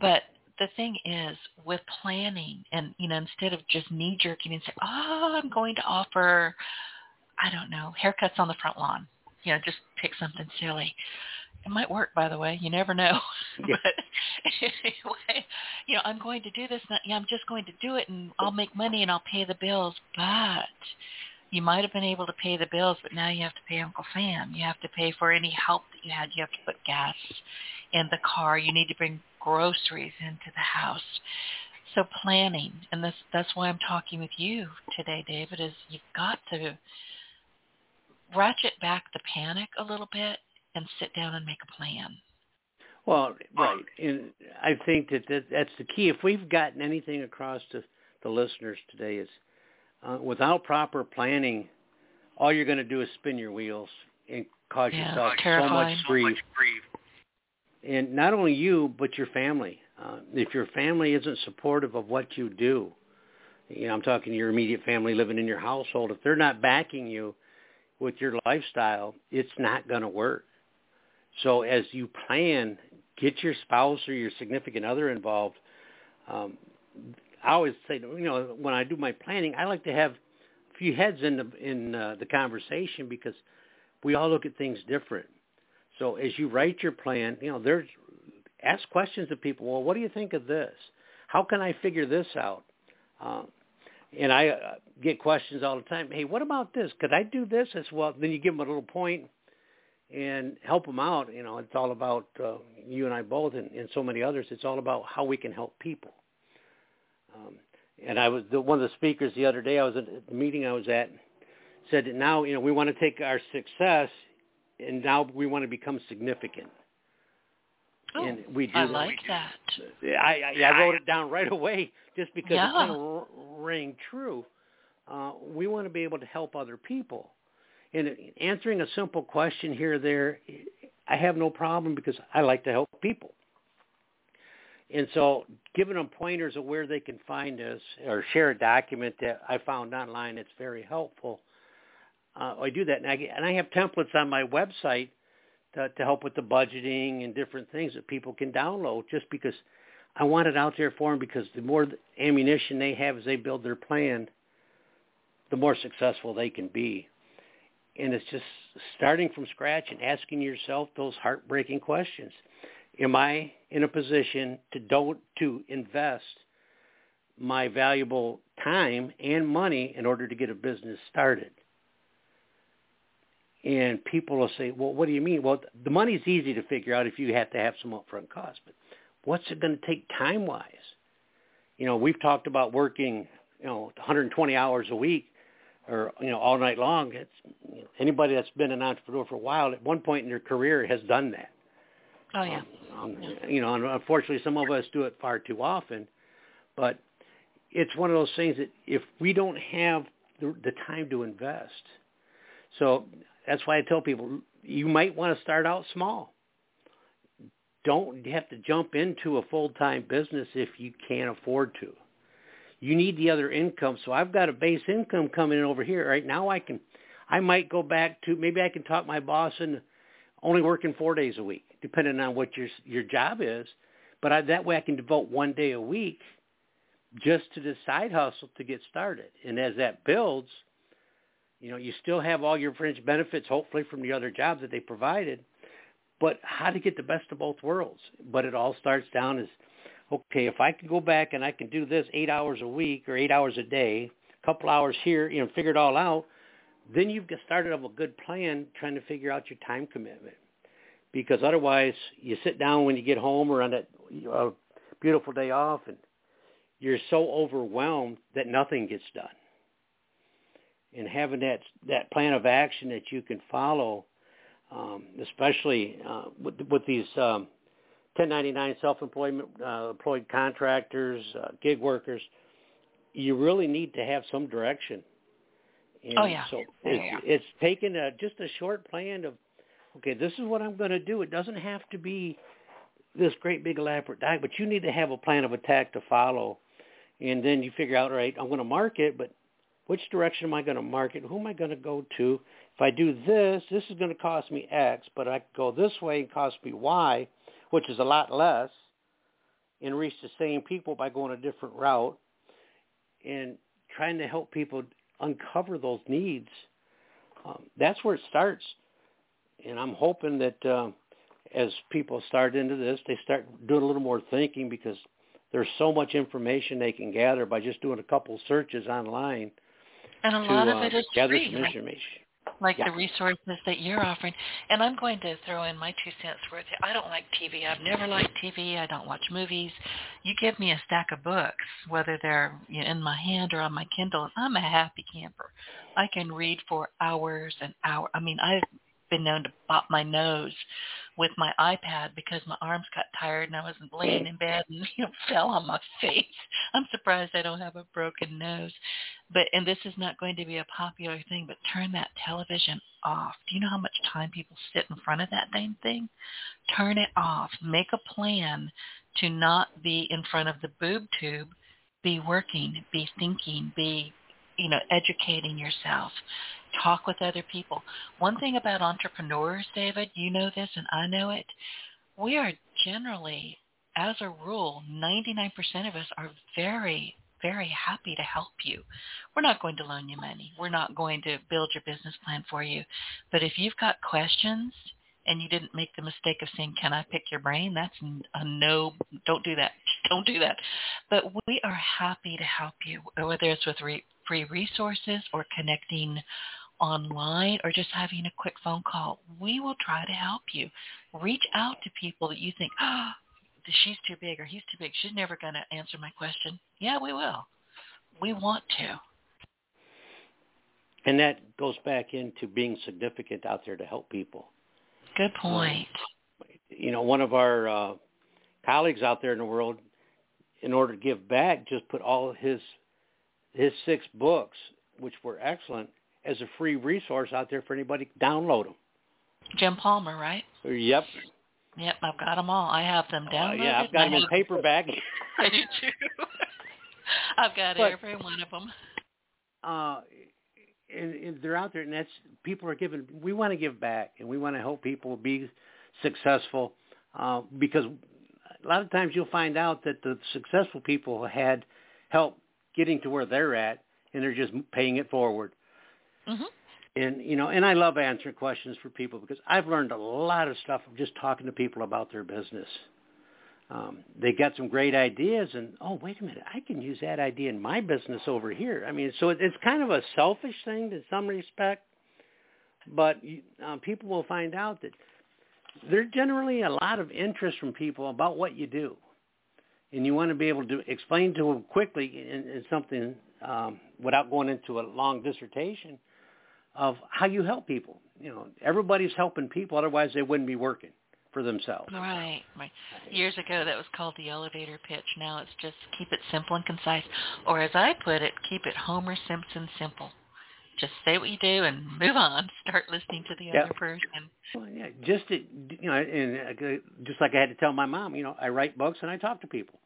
But the thing is, with planning, and instead of just knee-jerking and saying, I'm going to offer, I don't know, haircuts on the front lawn. Just pick something silly. It might work, by the way. You never know. Yeah. But anyway, I'm going to do this. I'm just going to do it, and I'll make money, and I'll pay the bills. But you might have been able to pay the bills, but now you have to pay Uncle Sam. You have to pay for any help that you had. You have to put gas in the car. You need to bring groceries into the house. So planning, and that's why I'm talking with you today, David, is you've got to ratchet back the panic a little bit and sit down and make a plan. Well, right. And I think that's the key. If we've gotten anything across to the listeners today is without proper planning, all you're going to do is spin your wheels and cause yourself so much grief. And not only you, but your family. If your family isn't supportive of what you do, you know, I'm talking to your immediate family living in your household, if they're not backing you with your lifestyle, it's not going to work. So as you plan, get your spouse or your significant other involved. I always say, you know, when I do my planning, I like to have a few heads in the conversation because we all look at things different. So as you write your plan, you know, ask questions of people. Well, what do you think of this? How can I figure this out? And I get questions all the time. Hey, what about this? Could I do this as well? Then you give them a little point and help them out. You know, it's all about you and I both and so many others. It's all about how we can help people. And I was one of the speakers the other day. I was at the meeting I was at. Said that now, you know, we want to take our success, and now we want to become significant. Oh, and we do. I like that. I wrote it down right away just because it's going to ring true. We want to be able to help other people. And answering a simple question here or there, I have no problem because I like to help people. And so giving them pointers of where they can find us or share a document that I found online that's very helpful, I do that. And I have templates on my website to help with the budgeting and different things that people can download just because I want it out there for them, because the more ammunition they have as they build their plan, the more successful they can be. And it's just starting from scratch and asking yourself those heartbreaking questions. Am I in a position to invest my valuable time and money in order to get a business started? And people will say, well, what do you mean? Well, the money's easy to figure out if you have to have some upfront costs, but what's it going to take time-wise? You know, we've talked about working, you know, 120 hours a week, or, you know, all night long. It's, you know, anybody that's been an entrepreneur for a while at one point in their career has done that. Oh, yeah. You know, unfortunately, some of us do it far too often. But it's one of those things that if we don't have the time to invest. So that's why I tell people, you might want to start out small. Don't have to jump into a full-time business if you can't afford to. You need the other income. So I've got a base income coming in over here right now. I might go back to, maybe I can talk my boss into only working 4 days a week, depending on what your job is. But that way I can devote 1 day a week just to the side hustle to get started. And as that builds, you know, you still have all your fringe benefits, hopefully from the other jobs that they provided, but how to get the best of both worlds. But it all starts down as, okay, if I can go back and I can do this 8 hours a week or 8 hours a day, a couple hours here, you know, figure it all out, then you've got started up a good plan trying to figure out your time commitment. Because otherwise, you sit down when you get home or on that beautiful day off, and you're so overwhelmed that nothing gets done. And having that plan of action that you can follow, especially with these 1099 self-employment, employed contractors, gig workers, you really need to have some direction. And so it's taking just a short plan of, okay, this is what I'm going to do. It doesn't have to be this great big elaborate diet, but you need to have a plan of attack to follow. And then you figure out, all right, I'm going to market, but which direction am I going to market? Who am I going to go to? If I do this, this is going to cost me X, but I go this way and cost me Y, which is a lot less, and reach the same people by going a different route, and trying to help people uncover those needs. That's where it starts. And I'm hoping that as people start into this, they start doing a little more thinking, because there's so much information they can gather by just doing a couple searches online. And a lot of it is free, some information. Like the resources that you're offering. And I'm going to throw in my 2 cents worth. I don't like TV. I've never liked TV. I don't watch movies. You give me a stack of books, whether they're in my hand or on my Kindle, and I'm a happy camper. I can read for hours and hours. I mean, I've been known to pop my nose with my iPad because my arms got tired and I was laying in bed and fell on my face. I'm surprised I don't have a broken nose. And this is not going to be a popular thing, but turn that television off. Do you know how much time people sit in front of that damn thing? Turn it off. Make a plan to not be in front of the boob tube. Be working, be thinking, be, educating yourself. Talk with other people. One thing about entrepreneurs, David, you know this and I know it, we are generally, as a rule, 99% of us are very, very happy to help you. We're not going to loan you money. We're not going to build your business plan for you. But if you've got questions and you didn't make the mistake of saying, can I pick your brain? That's a no, don't do that. Don't do that. But we are happy to help you, whether it's with free resources or connecting online or just having a quick phone call. We will try to help you. Reach out to people that you think, she's too big or he's too big. She's never going to answer my question. Yeah, we will. We want to. And that goes back into being significant out there to help people. Good point. One of our colleagues out there in the world, in order to give back, just put all of his 6 books, which were excellent, as a free resource out there for anybody. Download them. Jim Palmer, right? Yep. Yep, I've got them all. I have them downloaded. Yeah, I've got them in paperback. I do too. I've got every one of them. And they're out there, and that's people are giving. We want to give back, and we want to help people be successful because a lot of times you'll find out that the successful people had help getting to where they're at, and they're just paying it forward. Mm-hmm. And I love answering questions for people because I've learned a lot of stuff from just talking to people about their business. They got some great ideas, and, wait a minute, I can use that idea in my business over here. So it's kind of a selfish thing in some respect, but people will find out that there's generally a lot of interest from people about what you do, and you want to be able to explain to them quickly in something without going into a long dissertation of how you help people. Everybody's helping people, otherwise they wouldn't be working for themselves. Right. Years ago, that was called the elevator pitch. Now it's just keep it simple and concise, or as I put it, keep it Homer Simpson simple. Just say what you do and move on. Start listening to the other person. Well, yeah, and just like I had to tell my mom, I write books and I talk to people.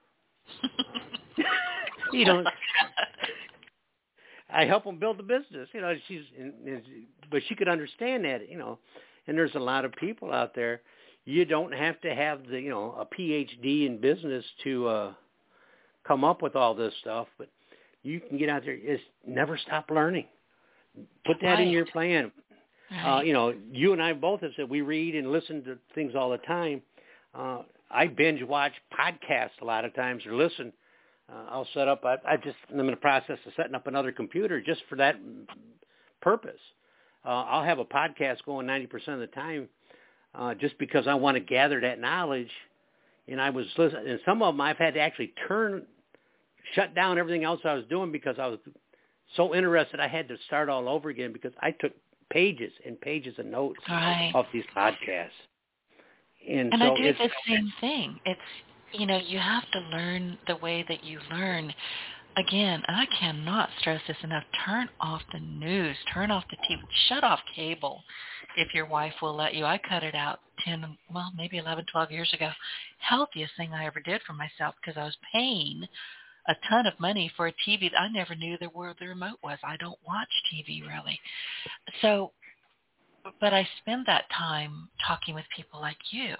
I help them build the business. But she could understand that. And there's a lot of people out there. You don't have to have a PhD in business to come up with all this stuff, but you can get out there. Just never stop learning. Put that in your plan. Right. You and I both have said we read and listen to things all the time. I binge watch podcasts a lot of times or listen. I'll set up. I'm in the process of setting up another computer just for that purpose. I'll have a podcast going 90% of the time. Just because I want to gather that knowledge, and I was listening. And some of them I've had to actually shut down everything else I was doing because I was so interested. I had to start all over again because I took pages and pages of notes off these podcasts. And so I do the same thing. It's you have to learn the way that you learn. Again, and I cannot stress this enough, turn off the news, turn off the TV, shut off cable if your wife will let you. I cut it out 11, 12 years ago. Healthiest thing I ever did for myself because I was paying a ton of money for a TV that I never knew where the remote was. I don't watch TV really. So, but I spend that time talking with people like you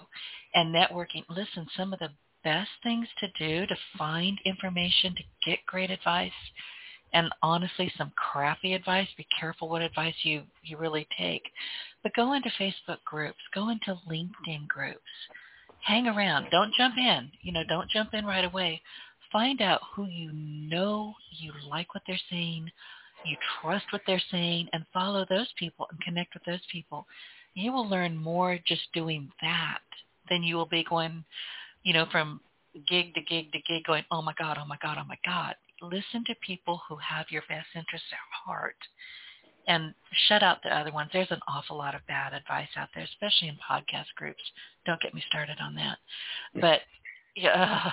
and networking. Listen, some of the best things to do to find information, to get great advice, and honestly some crappy advice. Be careful what advice you really take. But go into Facebook groups. Go into LinkedIn groups. Hang around. Don't jump in. Don't jump in right away. Find out who you like what they're saying, you trust what they're saying, and follow those people and connect with those people. You will learn more just doing that than you will be going from gig to gig to gig going, oh, my God, oh, my God, oh, my God. Listen to people who have your best interests at heart and shut out the other ones. There's an awful lot of bad advice out there, especially in podcast groups. Don't get me started on that. But, yeah,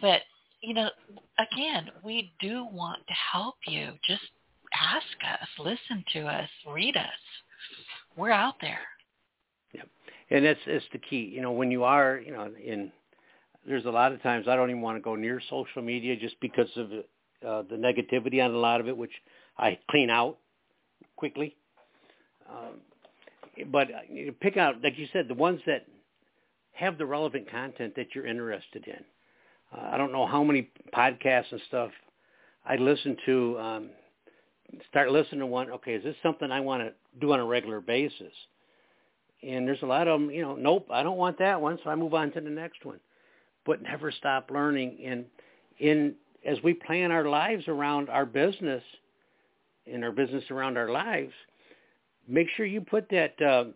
but you know, again, we do want to help you. Just ask us, listen to us, read us. We're out there. Yep. And it's the key. You know, when you are, you know, in, there's a lot of times I don't even want to go near social media just because of the negativity on a lot of it, which I clean out quickly. But you pick out, like you said, the ones that have the relevant content that you're interested in. I don't know how many podcasts and stuff I listen to. Start listening to one, okay, is this something I want to do on a regular basis? And there's a lot of them, you know, nope, I don't want that one, so I move on to the next one. But never stop learning. And in as we plan our lives around our business and our business around our lives, make sure you put that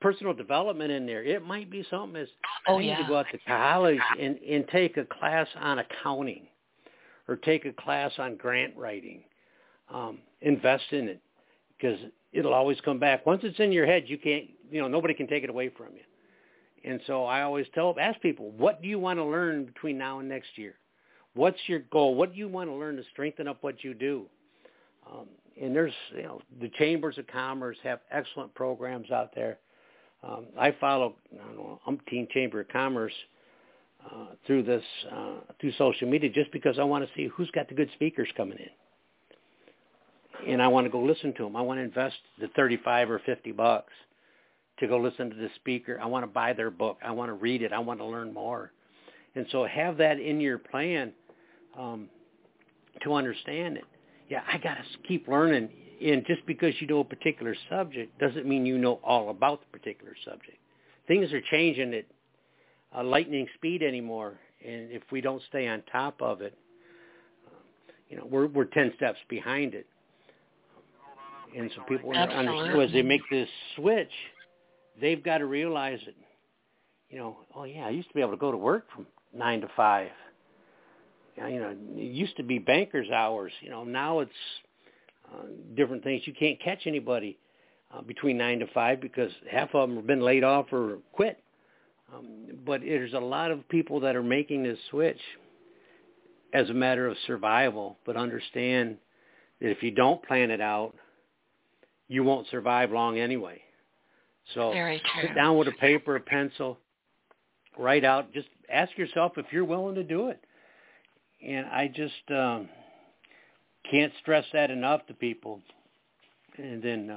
personal development in there. It might be something as I need to go out to college and take a class on accounting or take a class on grant writing. Invest in it because it'll always come back. Once it's in your head, you can't, you know, nobody can take it away from you. And so I always ask people, what do you want to learn between now and next year? What's your goal? What do you want to learn to strengthen up what you do? And there's, you know, the Chambers of Commerce have excellent programs out there. I follow, I don't know, umpteen Chamber of Commerce through this, through social media, just because I want to see who's got the good speakers coming in. And I want to go listen to them. I want to invest the $35 or $50 to go listen to the speaker. I want to buy their book. I want to read it. I want to learn more. And so have that in your plan to understand it. Yeah, I got to keep learning. And just because you know a particular subject doesn't mean you know all about the particular subject. Things are changing at lightning speed anymore. And if we don't stay on top of it, you know, we're 10 steps behind it. And so people, as they make this switch, they've got to realize it. You know, oh, yeah, I used to be able to go to work from 9 to 5. You know, it used to be banker's hours. You know, now it's different things. You can't catch anybody between 9 to 5 because half of them have been laid off or quit. But there's a lot of people that are making this switch as a matter of survival, but understand that if you don't plan it out, you won't survive long anyway. So sit down with a paper, a pencil, write out. Just ask yourself if you're willing to do it. And I just can't stress that enough to people. And then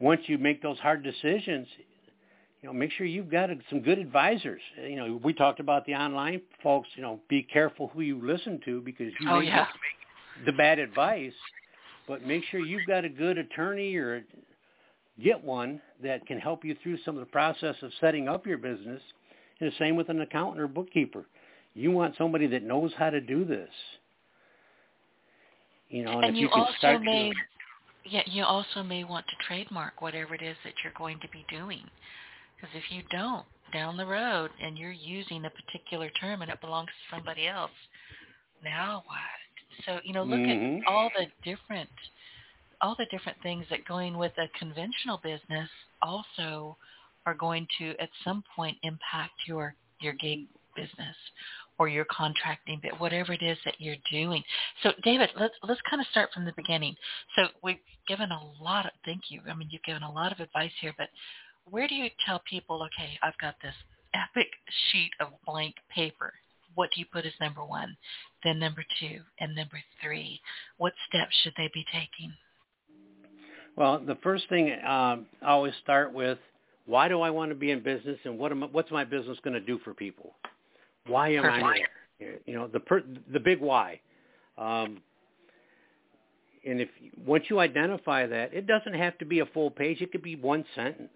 once you make those hard decisions, you know, make sure you've got some good advisors. You know, we talked about the online folks. You know, be careful who you listen to because you may get the bad advice. But make sure you've got a good attorney or get one that can help you through some of the process of setting up your business. And the same with an accountant or bookkeeper. You want somebody that knows how to do this. You know, and if you can start you also may want to trademark whatever it is that you're going to be doing. Because if you don't, down the road, and you're using a particular term and it belongs to somebody else, now what? So, you know, look at all the different things that going with a conventional business also are going to, at some point, impact your gig business or your contracting, whatever it is that you're doing. So, David, let's kind of start from the beginning. So we've given a lot of, thank you. I mean, you've given a lot of advice here, but where do you tell people, okay, I've got this epic sheet of blank paper. What do you put as number one, then number two, and number three? What steps should they be taking? Well, the first thing I always start with, why do I want to be in business, and what's my business going to do for people? Why am I there? You know, the big why. And if once you identify that, it doesn't have to be a full page. It could be one sentence.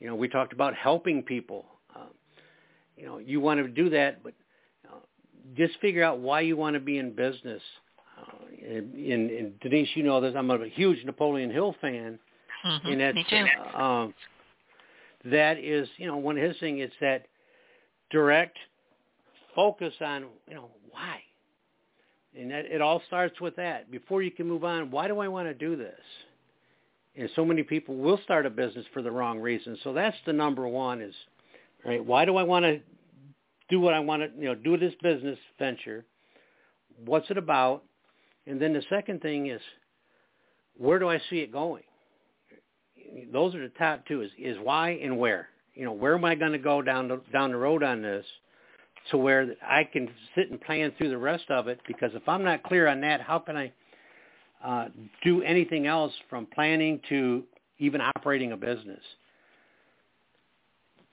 You know, we talked about helping people. You know, you want to do that, but just figure out why you want to be in business. And Denise, you know this. I'm a huge Napoleon Hill fan. Mm-hmm. And that's, me too. That is, you know, one of his things is that direct focus on, you know, why. And it all starts with that. Before you can move on, why do I want to do this? And so many people will start a business for the wrong reason. So that's the number one is, right, why do I want to do what I want to, you know, do this business venture? What's it about? And then the second thing is, where do I see it going? Those are the top two is why and where. You know, where am I going to go down the road on this to where I can sit and plan through the rest of it? Because if I'm not clear on that, how can I do anything else from planning to even operating a business?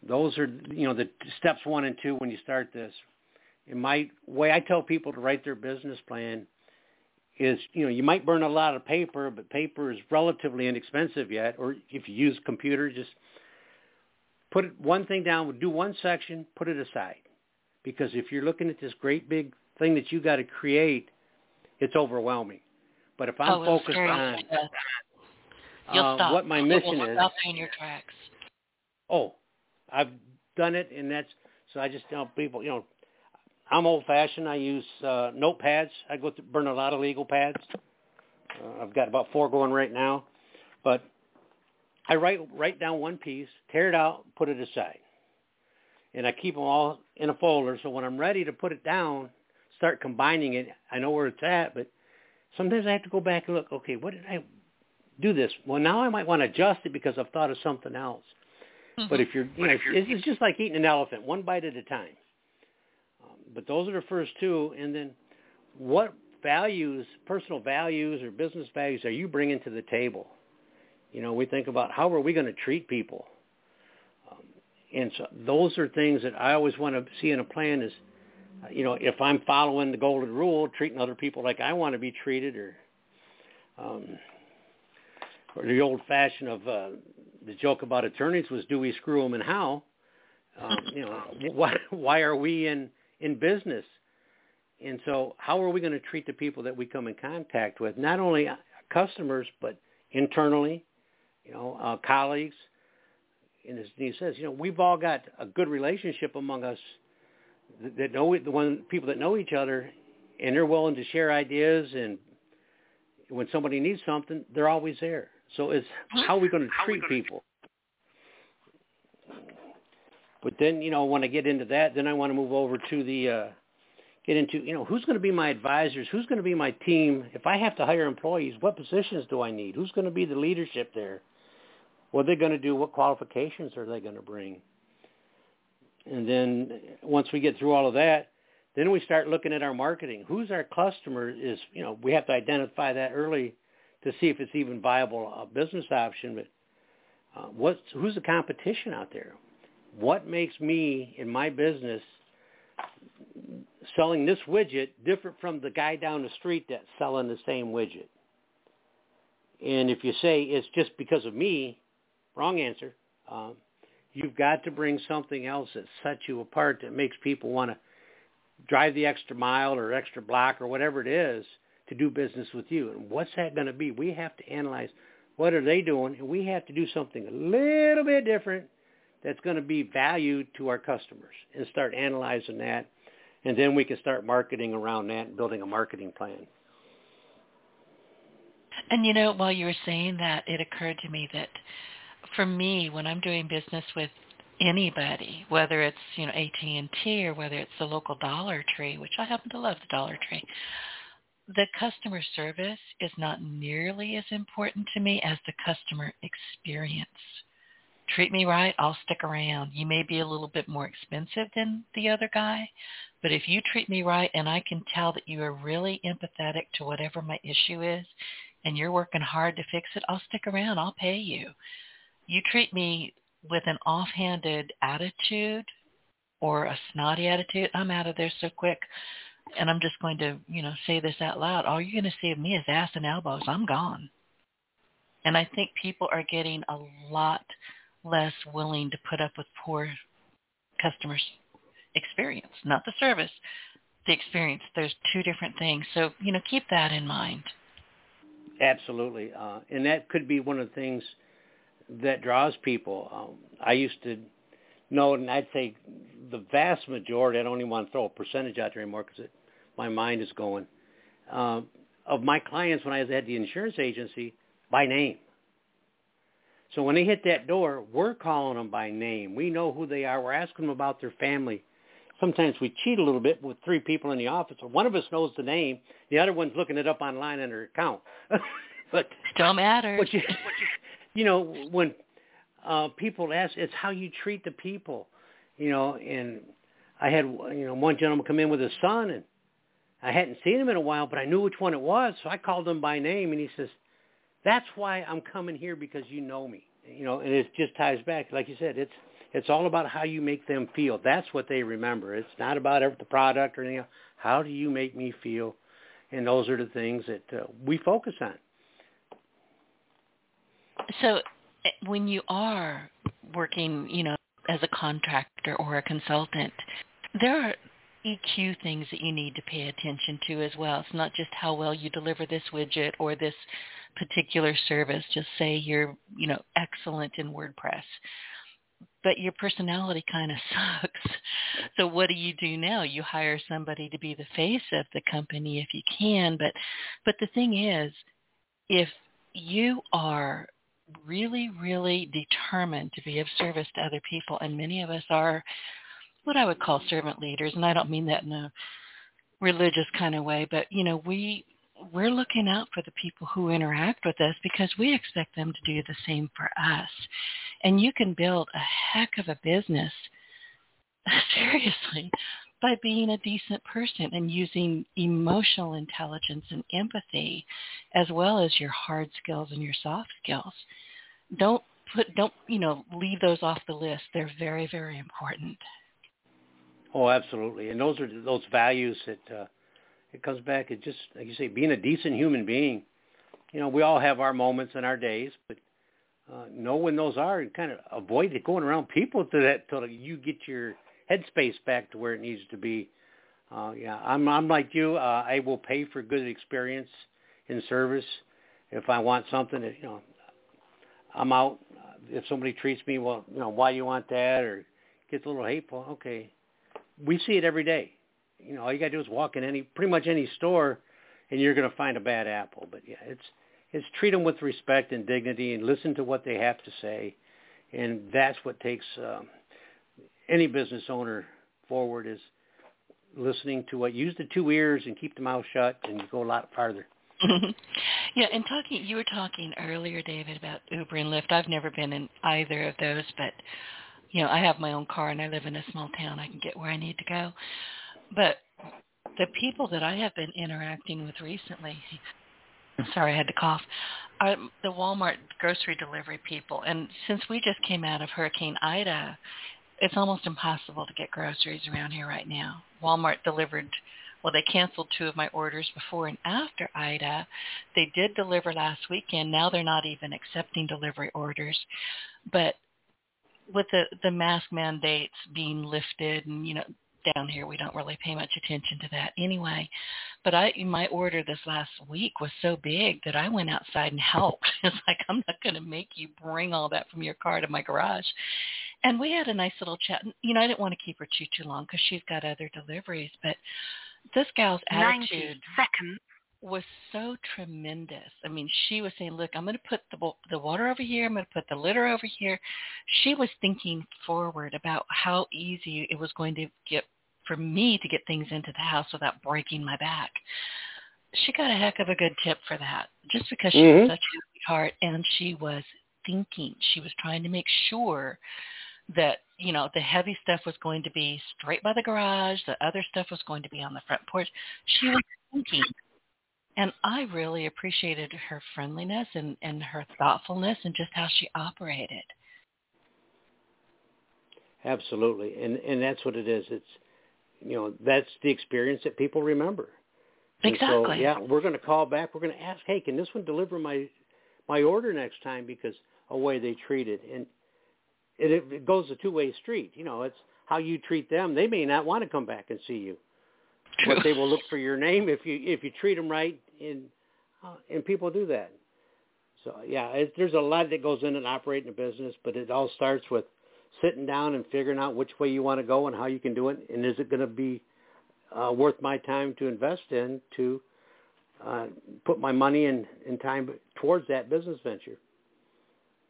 Those are, you know, the steps 1 and 2 when you start this. In my way, I tell people to write their business plan is, you know, you might burn a lot of paper, but paper is relatively inexpensive yet. Or if you use computer, just put one thing down, do one section, put it aside. Because if you're looking at this great big thing that you got to create, it's overwhelming. But if I'm focused on what my mission is, stop in your tracks. Oh, I've done it, and that's so. I just tell people, you know, I'm old-fashioned. I use notepads. I go to burn a lot of legal pads. I've got about 4 going right now, but I write down one piece, tear it out, put it aside. And I keep them all in a folder, so when I'm ready to put it down, start combining it, I know where it's at, but sometimes I have to go back and look, okay, what did I do this? Well, now I might want to adjust it because I've thought of something else. Mm-hmm. But if you're, you know, it's just like eating an elephant, one bite at a time. But those are the first two, and then what values, personal values or business values are you bringing to the table? You know, we think about how are we going to treat people? And so those are things that I always want to see in a plan is, you know, if I'm following the golden rule, treating other people like I want to be treated, or the old fashion of the joke about attorneys was, do we screw them and how? You know, why are we in business? And so how are we going to treat the people that we come in contact with, not only customers, but internally, you know, colleagues? And as Denise says, you know, we've all got a good relationship among us that know the one people that know each other, and they're willing to share ideas. And when somebody needs something, they're always there. So it's how are we going to treat people? But then, you know, when I get into that, then I want to move over to the get into, you know, who's going to be my advisors? Who's going to be my team? If I have to hire employees, what positions do I need? Who's going to be the leadership there? What are they going to do? What qualifications are they going to bring? And then once we get through all of that, then we start looking at our marketing. Who's our customer is, you know, we have to identify that early to see if it's even viable a business option. But who's the competition out there? What makes me in my business selling this widget different from the guy down the street that's selling the same widget? And if you say it's just because of me, wrong answer. You've got to bring something else that sets you apart that makes people want to drive the extra mile or extra block or whatever it is to do business with you. And what's that going to be? We have to analyze what are they doing, and we have to do something a little bit different that's going to be valued to our customers and start analyzing that. And then we can start marketing around that and building a marketing plan. And, you know, while you were saying that, it occurred to me that for me, when I'm doing business with anybody, whether it's, you know, AT&T or whether it's the local Dollar Tree, which I happen to love the Dollar Tree, the customer service is not nearly as important to me as the customer experience. Treat me right, I'll stick around. You may be a little bit more expensive than the other guy, but if you treat me right and I can tell that you are really empathetic to whatever my issue is and you're working hard to fix it, I'll stick around, I'll pay you. You treat me with an offhanded attitude or a snotty attitude, I'm out of there so quick. And I'm just going to, you know, say this out loud. All you're going to see of me is ass and elbows. I'm gone. And I think people are getting a lot less willing to put up with poor customers' experience, not the service, the experience. There's two different things. So, you know, keep that in mind. Absolutely. And that could be one of the things that draws people. I used to know, and I'd say the vast majority, I don't even want to throw a percentage out there anymore because my mind is going, of my clients when I was at the insurance agency by name. So when they hit that door, we're calling them by name. We know who they are. We're asking them about their family. Sometimes we cheat a little bit with three people in the office. One of us knows the name. The other one's looking it up online on their account. But don't matter. You know, when people ask, it's how you treat the people. You know, and I had one gentleman come in with his son, and I hadn't seen him in a while, but I knew which one it was, so I called him by name, and he says, "That's why I'm coming here, because you know me." You know, and it just ties back, like you said, it's all about how you make them feel. That's what they remember. It's not about the product or anything else. How do you make me feel? And those are the things that we focus on. So when you are working, as a contractor or a consultant, there are EQ things that you need to pay attention to as well. It's not just how well you deliver this widget or this particular service. Just say you're, excellent in WordPress, but your personality kind of sucks. So what do you do now? You hire somebody to be the face of the company if you can. But the thing is, if you are really, really determined to be of service to other people, and many of us are what I would call servant leaders, and I don't mean that in a religious kind of way, but, we're looking out for the people who interact with us because we expect them to do the same for us. And you can build a heck of a business, seriously, by being a decent person and using emotional intelligence and empathy as well as your hard skills and your soft skills. Don't leave those off the list. They're very, very important. Oh, absolutely. And those are those values that it comes back to, just like you say, being a decent human being. We all have our moments and our days, but know when those are and kind of avoid it going around people to that till you get your headspace back to where it needs to be. I'm like you. I will pay for good experience in service. If I want something that, I'm out. If somebody treats me, well, why do you want that? Or gets a little hateful. Okay. We see it every day. All you got to do is walk in pretty much any store and you're going to find a bad apple. But yeah, it's treat them with respect and dignity and listen to what they have to say. And that's what takes any business owner forward, is listening to what, use the two ears and keep the mouth shut, and you go a lot farther. Yeah, and you were talking earlier, David, about Uber and Lyft. I've never been in either of those, but I have my own car and I live in a small town. I can get where I need to go. But the people that I have been interacting with recently, sorry, I had to cough, are the Walmart grocery delivery people. And since we just came out of Hurricane Ida, it's almost impossible to get groceries around here right now. Walmart delivered, they canceled two of my orders before and after Ida. They did deliver last weekend. Now they're not even accepting delivery orders. But with the mask mandates being lifted, and down here we don't really pay much attention to that anyway, but my order this last week was so big that I went outside and helped. It's like, I'm not going to make you bring all that from your car to my garage. And we had a nice little chat. I didn't want to keep her too long because she's got other deliveries, but this gal's attitude was so tremendous. I mean, she was saying, look, I'm going to put the water over here. I'm going to put the litter over here. She was thinking forward about how easy it was going to get for me to get things into the house without breaking my back. She got a heck of a good tip for that, just because she was such a sweetheart, and she was thinking. She was trying to make sure that, the heavy stuff was going to be straight by the garage. The other stuff was going to be on the front porch. She was thinking. And I really appreciated her friendliness and her thoughtfulness and just how she operated. Absolutely. And that's what it is. It's, that's the experience that people remember. Exactly. So, we're going to call back. We're going to ask, hey, can this one deliver my order next time because of the way they treat it? And it goes a two-way street. It's how you treat them. They may not want to come back and see you. True. But they will look for your name if you treat them right, and people do that. So there's a lot that goes in operating a business, but it all starts with sitting down and figuring out which way you want to go and how you can do it, and is it going to be worth my time to invest in to put my money and time towards that business venture.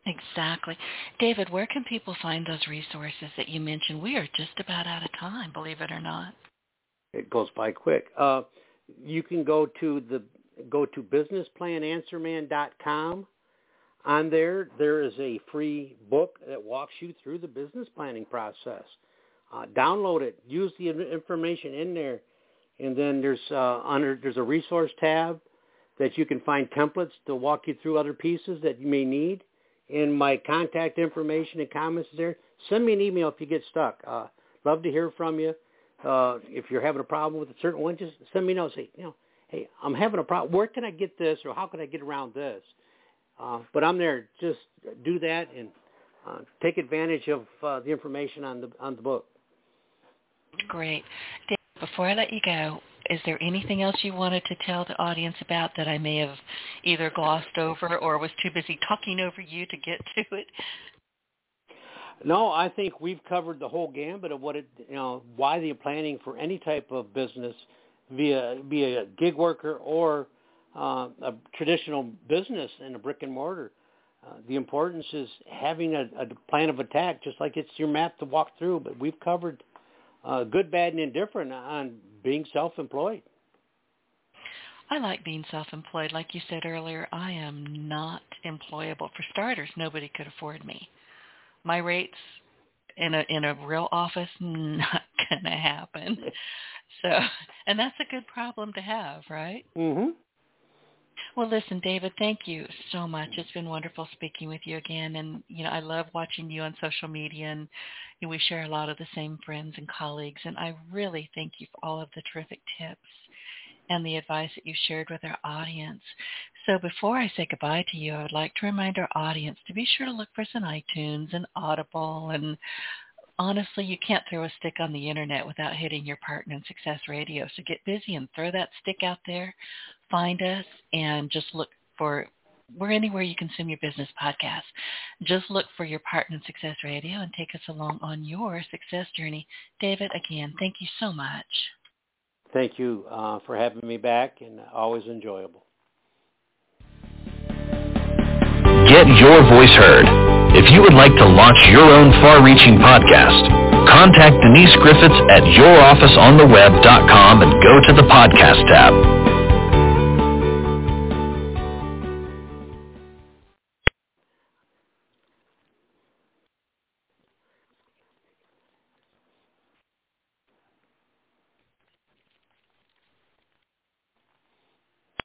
Exactly. David, where can people find those resources that you mentioned? We are just about out of time, believe it or not. It goes by quick. You can go to businessplananswerman.com. On there, there is a free book that walks you through the business planning process. Download it. Use the information in there. And then there's a resource tab that you can find templates to walk you through other pieces that you may need. And my contact information and comments is there. Send me an email if you get stuck. Love to hear from you. If you're having a problem with a certain one, just send me a note. Say, hey, I'm having a problem. Where can I get this, or how can I get around this? But I'm there. Just do that and take advantage of the information on the book. Great. Before I let you go, is there anything else you wanted to tell the audience about that I may have either glossed over or was too busy talking over you to get to it? No, I think we've covered the whole gambit of why the planning for any type of business, be a gig worker or a traditional business in a brick and mortar. The importance is having a plan of attack, just like it's your map to walk through. But we've covered good, bad, and indifferent on being self-employed. I like being self-employed. Like you said earlier, I am not employable. For starters, nobody could afford me. My rates in a real office, not going to happen. So, and that's a good problem to have, right? Mm-hmm. Well, listen, David, thank you so much. It's been wonderful speaking with you again. And, I love watching you on social media, and we share a lot of the same friends and colleagues. And I really thank you for all of the terrific tips and the advice that you shared with our audience. So before I say goodbye to you, I would like to remind our audience to be sure to look for us on iTunes and Audible. And honestly, you can't throw a stick on the internet without hitting Your Partner in Success Radio. So get busy and throw that stick out there. Find us and just look for, we're anywhere you consume your business podcast. Just look for Your Partner in Success Radio and take us along on your success journey. David, again, thank you so much. Thank you for having me back, and always enjoyable. Get your voice heard. If you would like to launch your own far-reaching podcast, contact Denise Griffiths at yourofficeontheweb.com and go to the podcast tab.